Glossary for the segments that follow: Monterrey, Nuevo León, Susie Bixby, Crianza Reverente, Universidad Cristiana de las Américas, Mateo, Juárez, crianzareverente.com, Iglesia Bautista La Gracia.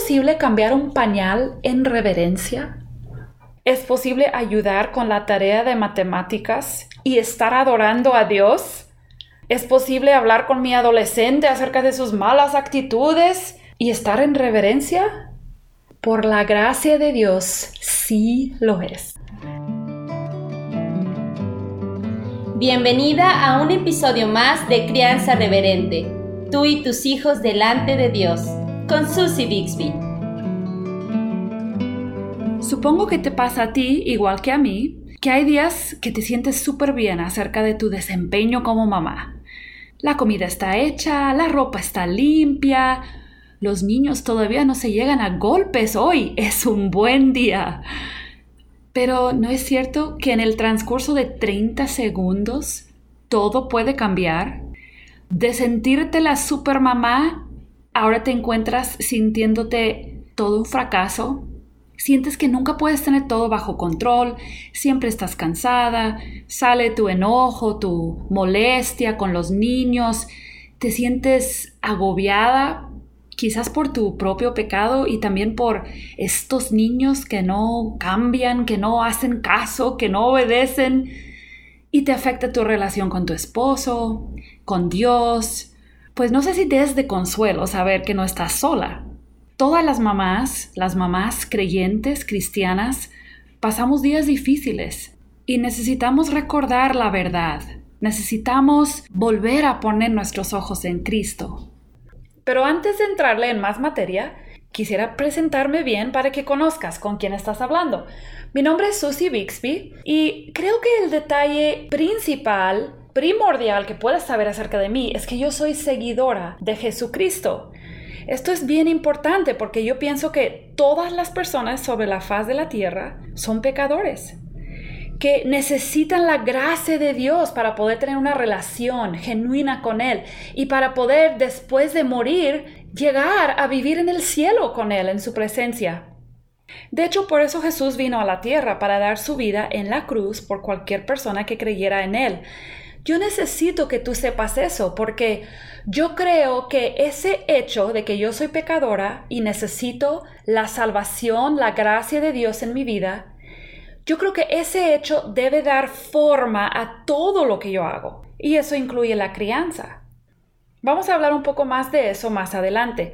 posible cambiar un pañal en reverencia? ¿Es posible ayudar con la tarea de matemáticas y estar adorando a Dios? ¿Es posible hablar con mi adolescente acerca de sus malas actitudes y estar en reverencia? Por la gracia de Dios, sí lo es. Bienvenida a un episodio más de Crianza Reverente, tú y tus hijos delante de Dios, con Susie Bixby. Supongo que te pasa a ti, igual que a mí, que hay días que te sientes súper bien acerca de tu desempeño como mamá. La comida está hecha, la ropa está limpia, los niños todavía no se llegan a golpes hoy, es un buen día. Pero ¿no es cierto que en el transcurso de 30 segundos todo puede cambiar? De sentirte la supermamá, ahora te encuentras sintiéndote todo un fracaso. Sientes que nunca puedes tener todo bajo control, siempre estás cansada, sale tu enojo, tu molestia con los niños, te sientes agobiada, quizás por tu propio pecado y también por estos niños que no cambian, que no hacen caso, que no obedecen. Y te afecta tu relación con tu esposo, con Dios. Pues no sé si te es de consuelo saber que no estás sola. Todas las mamás creyentes, cristianas, pasamos días difíciles y necesitamos recordar la verdad. Necesitamos volver a poner nuestros ojos en Cristo. Pero antes de entrarle en más materia, quisiera presentarme bien para que conozcas con quién estás hablando. Mi nombre es Susie Bixby y creo que el detalle principal, primordial que puedes saber acerca de mí es que yo soy seguidora de Jesucristo. Esto es bien importante porque yo pienso que todas las personas sobre la faz de la tierra son pecadores, que necesitan la gracia de Dios para poder tener una relación genuina con Él y para poder, después de morir, llegar a vivir en el cielo con Él, en su presencia. De hecho, por eso Jesús vino a la tierra, para dar su vida en la cruz por cualquier persona que creyera en Él. Yo necesito que tú sepas eso, porque yo creo que ese hecho de que yo soy pecadora y necesito la salvación, la gracia de Dios en mi vida, yo creo que ese hecho debe dar forma a todo lo que yo hago, y eso incluye la crianza. Vamos a hablar un poco más de eso más adelante.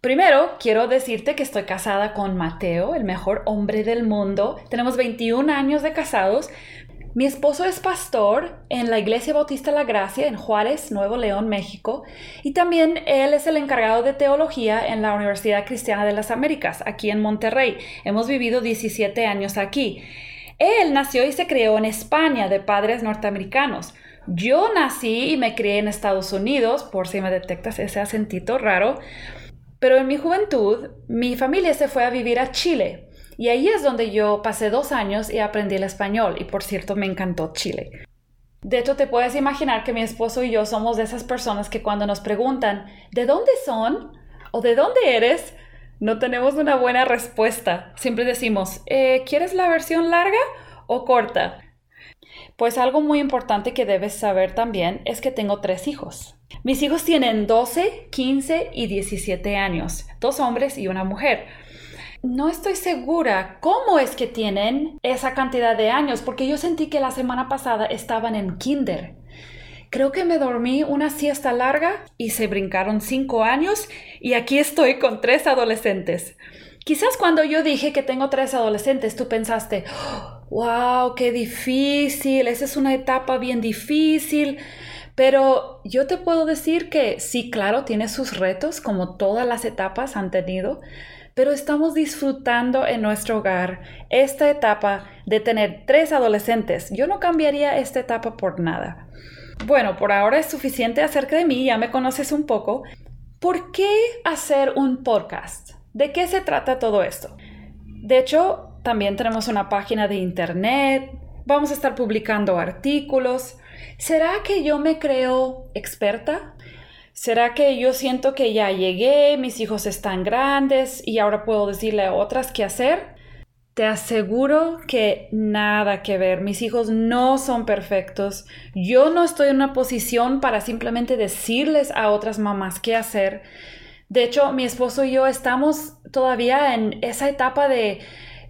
Primero, quiero decirte que estoy casada con Mateo, el mejor hombre del mundo. Tenemos 21 años de casados. Mi esposo es pastor en la Iglesia Bautista La Gracia en Juárez, Nuevo León, México, y también él es el encargado de teología en la Universidad Cristiana de las Américas, aquí en Monterrey. Hemos vivido 17 años aquí. Él nació y se crió en España, de padres norteamericanos. Yo nací y me crié en Estados Unidos, por si me detectas ese acentito raro. Pero en mi juventud, mi familia se fue a vivir a Chile. Y ahí es donde yo pasé 2 años y aprendí el español. Y por cierto, me encantó Chile. De hecho, te puedes imaginar que mi esposo y yo somos de esas personas que cuando nos preguntan ¿de dónde son? ¿O de dónde eres? No tenemos una buena respuesta. Siempre decimos, ¿quieres la versión larga o corta? Pues algo muy importante que debes saber también es que tengo 3 hijos. Mis hijos tienen 12, 15 y 17 años. 2 hombres y una mujer. No estoy segura cómo es que tienen esa cantidad de años, porque yo sentí que la semana pasada estaban en kinder. Creo que me dormí una siesta larga y se brincaron 5 años y aquí estoy con 3 adolescentes. Quizás cuando yo dije que tengo 3 adolescentes, tú pensaste, wow, qué difícil, esa es una etapa bien difícil. Pero yo te puedo decir que sí, claro, tiene sus retos, como todas las etapas han tenido, pero estamos disfrutando en nuestro hogar esta etapa de tener 3 adolescentes. Yo no cambiaría esta etapa por nada. Bueno, por ahora es suficiente acerca de mí, ya me conoces un poco. ¿Por qué hacer un podcast? ¿De qué se trata todo esto? De hecho, también tenemos una página de internet, vamos a estar publicando artículos. ¿Será que yo me creo experta? ¿Será que yo siento que ya llegué, mis hijos están grandes y ahora puedo decirle a otras qué hacer? Te aseguro que nada que ver. Mis hijos no son perfectos. Yo no estoy en una posición para simplemente decirles a otras mamás qué hacer. De hecho, mi esposo y yo estamos todavía en esa etapa de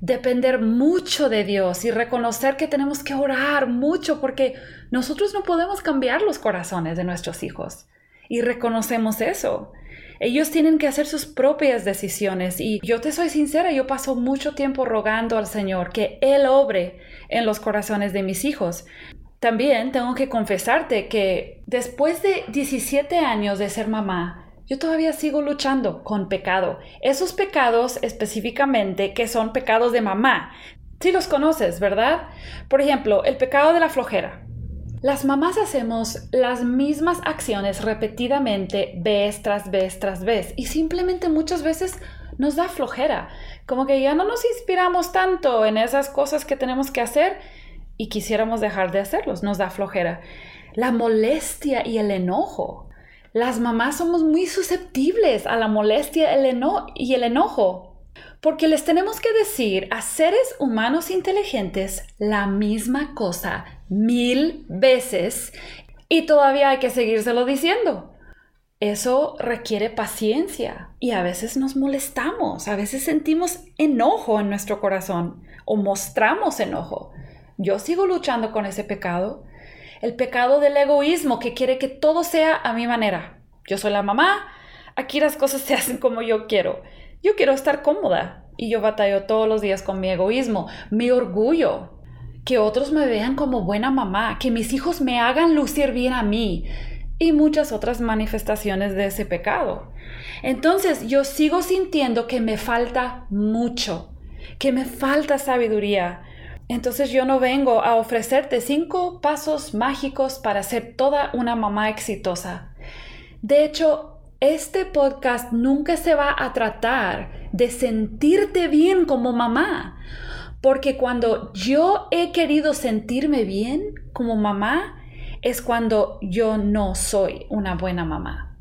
depender mucho de Dios y reconocer que tenemos que orar mucho porque nosotros no podemos cambiar los corazones de nuestros hijos. Y reconocemos eso. Ellos tienen que hacer sus propias decisiones. Y yo te soy sincera, yo paso mucho tiempo rogando al Señor que Él obre en los corazones de mis hijos. También tengo que confesarte que después de 17 años de ser mamá, yo todavía sigo luchando con pecado. Esos pecados específicamente que son pecados de mamá. Sí los conoces, ¿verdad? Por ejemplo, el pecado de la flojera. Las mamás hacemos las mismas acciones repetidamente vez tras vez tras vez y simplemente muchas veces nos da flojera. Como que ya no nos inspiramos tanto en esas cosas que tenemos que hacer y quisiéramos dejar de hacerlos. Nos da flojera. La molestia y el enojo. Las mamás somos muy susceptibles a la molestia y el enojo, porque les tenemos que decir a seres humanos inteligentes la misma cosa 1000 veces y todavía hay que seguírselo diciendo. Eso requiere paciencia y a veces nos molestamos, a veces sentimos enojo en nuestro corazón o mostramos enojo. Yo sigo luchando con ese pecado. El pecado del egoísmo que quiere que todo sea a mi manera. Yo soy la mamá, aquí las cosas se hacen como yo quiero. Yo quiero estar cómoda y yo batallo todos los días con mi egoísmo, mi orgullo. Que otros me vean como buena mamá, que mis hijos me hagan lucir bien a mí y muchas otras manifestaciones de ese pecado. Entonces yo sigo sintiendo que me falta mucho, que me falta sabiduría. Entonces yo no vengo a ofrecerte 5 pasos mágicos para ser toda una mamá exitosa. De hecho, este podcast nunca se va a tratar de sentirte bien como mamá. Porque cuando yo he querido sentirme bien como mamá, es cuando yo no soy una buena mamá.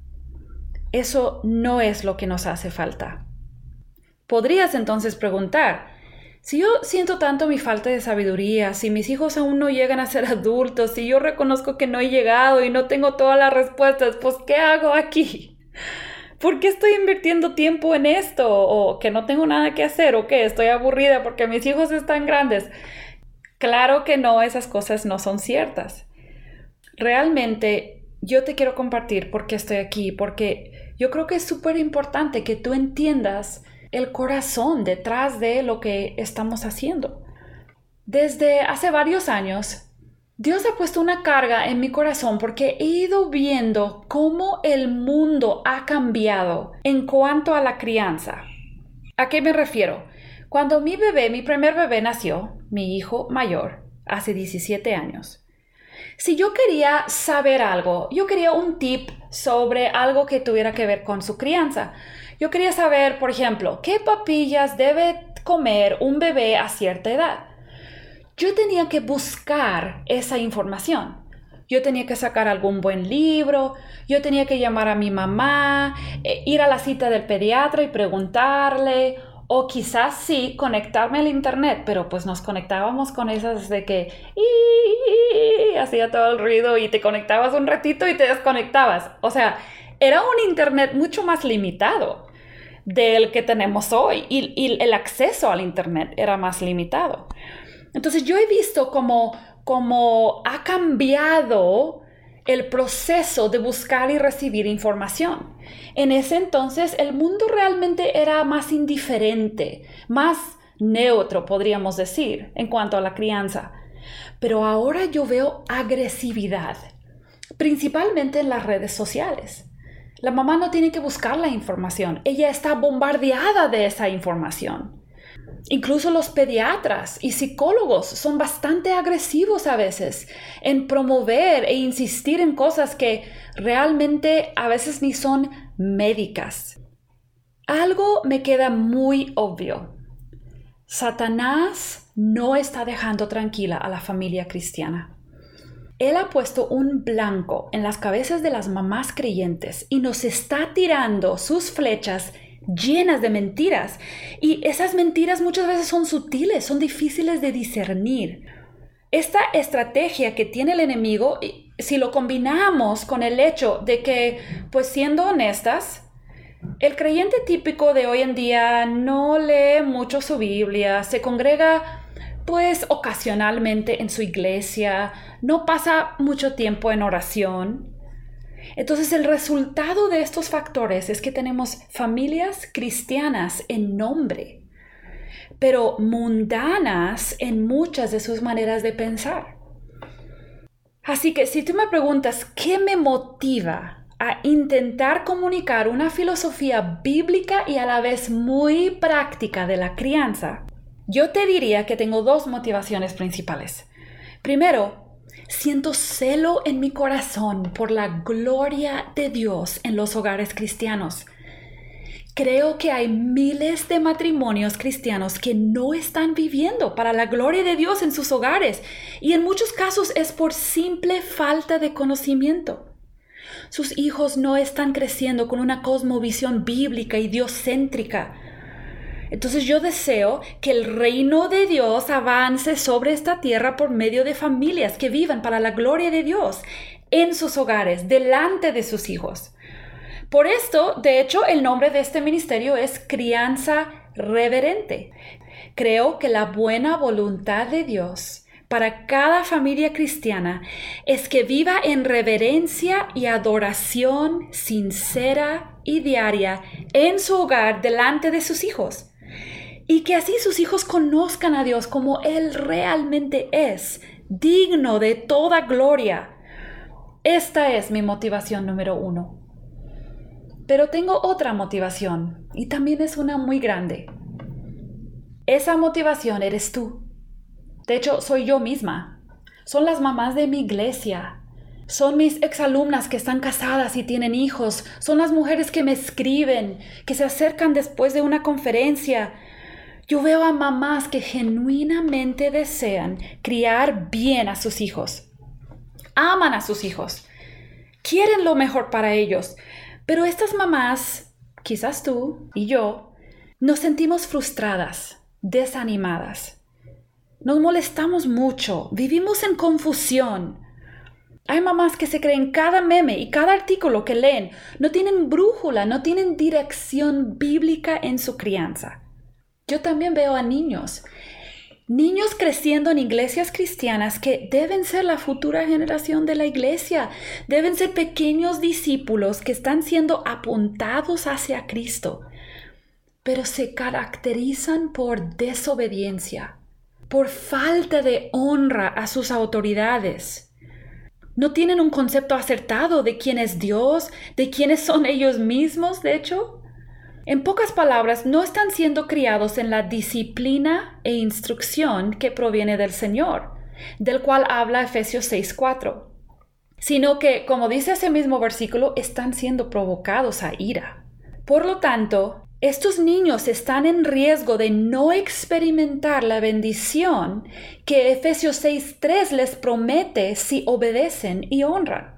Eso no es lo que nos hace falta. Podrías entonces preguntar, si yo siento tanto mi falta de sabiduría, si mis hijos aún no llegan a ser adultos, si yo reconozco que no he llegado y no tengo todas las respuestas, pues ¿qué hago aquí? ¿Por qué estoy invirtiendo tiempo en esto? ¿O que no tengo nada que hacer? ¿O qué? ¿Estoy aburrida porque mis hijos están grandes? Claro que no, esas cosas no son ciertas. Realmente yo te quiero compartir por qué estoy aquí, porque yo creo que es súper importante que tú entiendas el corazón detrás de lo que estamos haciendo. Desde hace varios años, Dios ha puesto una carga en mi corazón porque he ido viendo cómo el mundo ha cambiado en cuanto a la crianza. ¿A qué me refiero? Cuando mi primer bebé nació, mi hijo mayor, hace 17 años. Si yo quería saber algo, yo quería un tip sobre algo que tuviera que ver con su crianza. Yo quería saber, por ejemplo, qué papillas debe comer un bebé a cierta edad. Yo tenía que buscar esa información. Yo tenía que sacar algún buen libro, yo tenía que llamar a mi mamá, ir a la cita del pediatra y preguntarle, o quizás sí conectarme al internet, pero pues nos conectábamos con esas de que hacía todo el ruido y te conectabas un ratito y te desconectabas. O sea, era un internet mucho más limitado del que tenemos hoy y el acceso al internet era más limitado. Entonces yo he visto cómo ha cambiado el proceso de buscar y recibir información. En ese entonces el mundo realmente era más indiferente, más neutro podríamos decir en cuanto a la crianza. Pero ahora yo veo agresividad, principalmente en las redes sociales. La mamá no tiene que buscar la información. Ella está bombardeada de esa información. Incluso los pediatras y psicólogos son bastante agresivos a veces en promover e insistir en cosas que realmente a veces ni son médicas. Algo me queda muy obvio. Satanás no está dejando tranquila a la familia cristiana. Él ha puesto un blanco en las cabezas de las mamás creyentes y nos está tirando sus flechas llenas de mentiras. Y esas mentiras muchas veces son sutiles, son difíciles de discernir. Esta estrategia que tiene el enemigo, si lo combinamos con el hecho de que, pues siendo honestas, El creyente típico de hoy en día no lee mucho su Biblia, se congrega pues ocasionalmente en su iglesia, no pasa mucho tiempo en oración. Entonces el resultado de estos factores es que tenemos familias cristianas en nombre, pero mundanas en muchas de sus maneras de pensar. Así que si tú me preguntas, ¿qué me motiva a intentar comunicar una filosofía bíblica y a la vez muy práctica de la crianza? Yo te diría que tengo dos motivaciones principales. Primero, siento celo en mi corazón por la gloria de Dios en los hogares cristianos. Creo que hay miles de matrimonios cristianos que no están viviendo para la gloria de Dios en sus hogares, y en muchos casos es por simple falta de conocimiento. Sus hijos no están creciendo con una cosmovisión bíblica y dioscéntrica. Entonces yo deseo que el reino de Dios avance sobre esta tierra por medio de familias que vivan para la gloria de Dios en sus hogares, delante de sus hijos. Por esto, de hecho, el nombre de este ministerio es Crianza Reverente. Creo que la buena voluntad de Dios para cada familia cristiana es que viva en reverencia y adoración sincera y diaria en su hogar delante de sus hijos, y que así sus hijos conozcan a Dios como Él realmente es, digno de toda gloria. Esta es mi motivación número uno. Pero tengo otra motivación, y también es una muy grande. Esa motivación eres tú. De hecho, soy yo misma. Son las mamás de mi iglesia. Son mis exalumnas que están casadas y tienen hijos. Son las mujeres que me escriben, que se acercan después de una conferencia. Yo veo a mamás que genuinamente desean criar bien a sus hijos. Aman a sus hijos. Quieren lo mejor para ellos. Pero estas mamás, quizás tú y yo, nos sentimos frustradas, desanimadas. Nos molestamos mucho, vivimos en confusión. Hay mamás que se creen cada meme y cada artículo que leen. No tienen brújula, no tienen dirección bíblica en su crianza. Yo también veo a niños. Niños creciendo en iglesias cristianas que deben ser la futura generación de la iglesia. Deben ser pequeños discípulos que están siendo apuntados hacia Cristo. Pero se caracterizan por desobediencia, por falta de honra a sus autoridades. No tienen un concepto acertado de quién es Dios, de quiénes son ellos mismos, de hecho. En pocas palabras, no están siendo criados en la disciplina e instrucción que proviene del Señor, del cual habla Efesios 6:4, sino que, como dice ese mismo versículo, están siendo provocados a ira. Por lo tanto, estos niños están en riesgo de no experimentar la bendición que Efesios 6:3 les promete si obedecen y honran.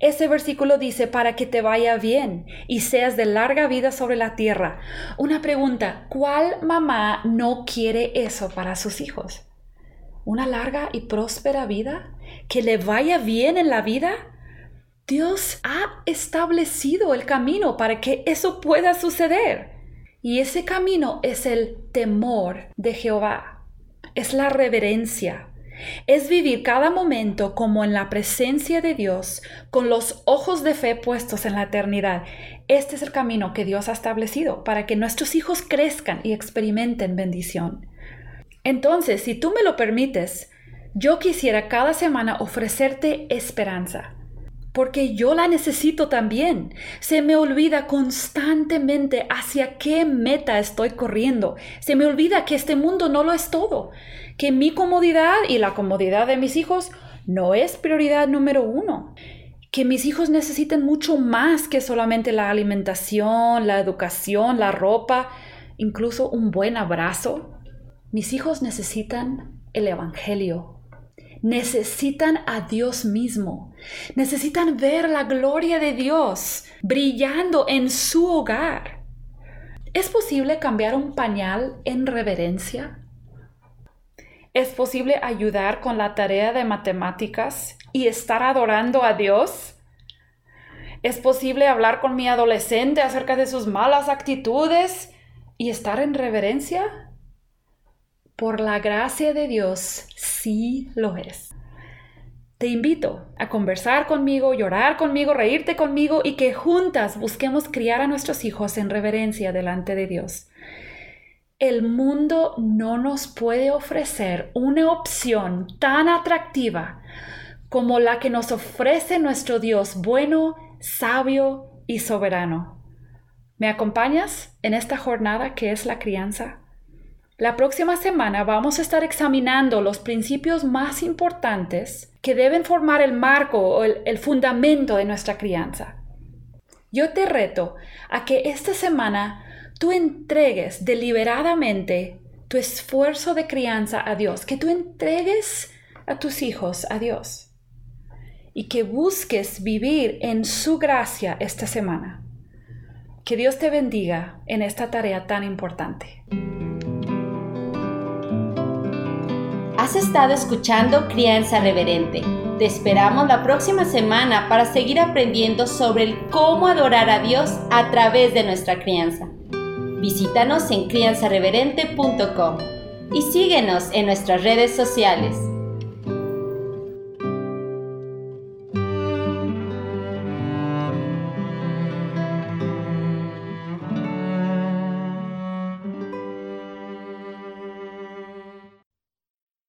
Ese versículo dice: para que te vaya bien y seas de larga vida sobre la tierra. Una pregunta: ¿cuál mamá no quiere eso para sus hijos? ¿Una larga y próspera vida? ¿Que le vaya bien en la vida? Dios ha establecido el camino para que eso pueda suceder. Y ese camino es el temor de Jehová. Es la reverencia. Es vivir cada momento como en la presencia de Dios, con los ojos de fe puestos en la eternidad. Este es el camino que Dios ha establecido para que nuestros hijos crezcan y experimenten bendición. Entonces, si tú me lo permites, yo quisiera cada semana ofrecerte esperanza, porque yo la necesito también. Se me olvida constantemente hacia qué meta estoy corriendo. Se me olvida que este mundo no lo es todo, que mi comodidad y la comodidad de mis hijos no es prioridad número uno, que mis hijos necesitan mucho más que solamente la alimentación, la educación, la ropa, incluso un buen abrazo. Mis hijos necesitan el evangelio. Necesitan a Dios mismo. Necesitan ver la gloria de Dios brillando en su hogar. ¿Es posible cambiar un pañal en reverencia? ¿Es posible ayudar con la tarea de matemáticas y estar adorando a Dios? ¿Es posible hablar con mi adolescente acerca de sus malas actitudes y estar en reverencia? Por la gracia de Dios, sí lo es. Te invito a conversar conmigo, llorar conmigo, reírte conmigo y que juntas busquemos criar a nuestros hijos en reverencia delante de Dios. El mundo no nos puede ofrecer una opción tan atractiva como la que nos ofrece nuestro Dios bueno, sabio y soberano. ¿Me acompañas en esta jornada que es la crianza? La próxima semana vamos a estar examinando los principios más importantes que deben formar el marco o el fundamento de nuestra crianza. Yo te reto a que esta semana tú entregues deliberadamente tu esfuerzo de crianza a Dios, que tú entregues a tus hijos a Dios y que busques vivir en su gracia esta semana. Que Dios te bendiga en esta tarea tan importante. Has estado escuchando Crianza Reverente. Te esperamos la próxima semana para seguir aprendiendo sobre el cómo adorar a Dios a través de nuestra crianza. Visítanos en crianzareverente.com y síguenos en nuestras redes sociales.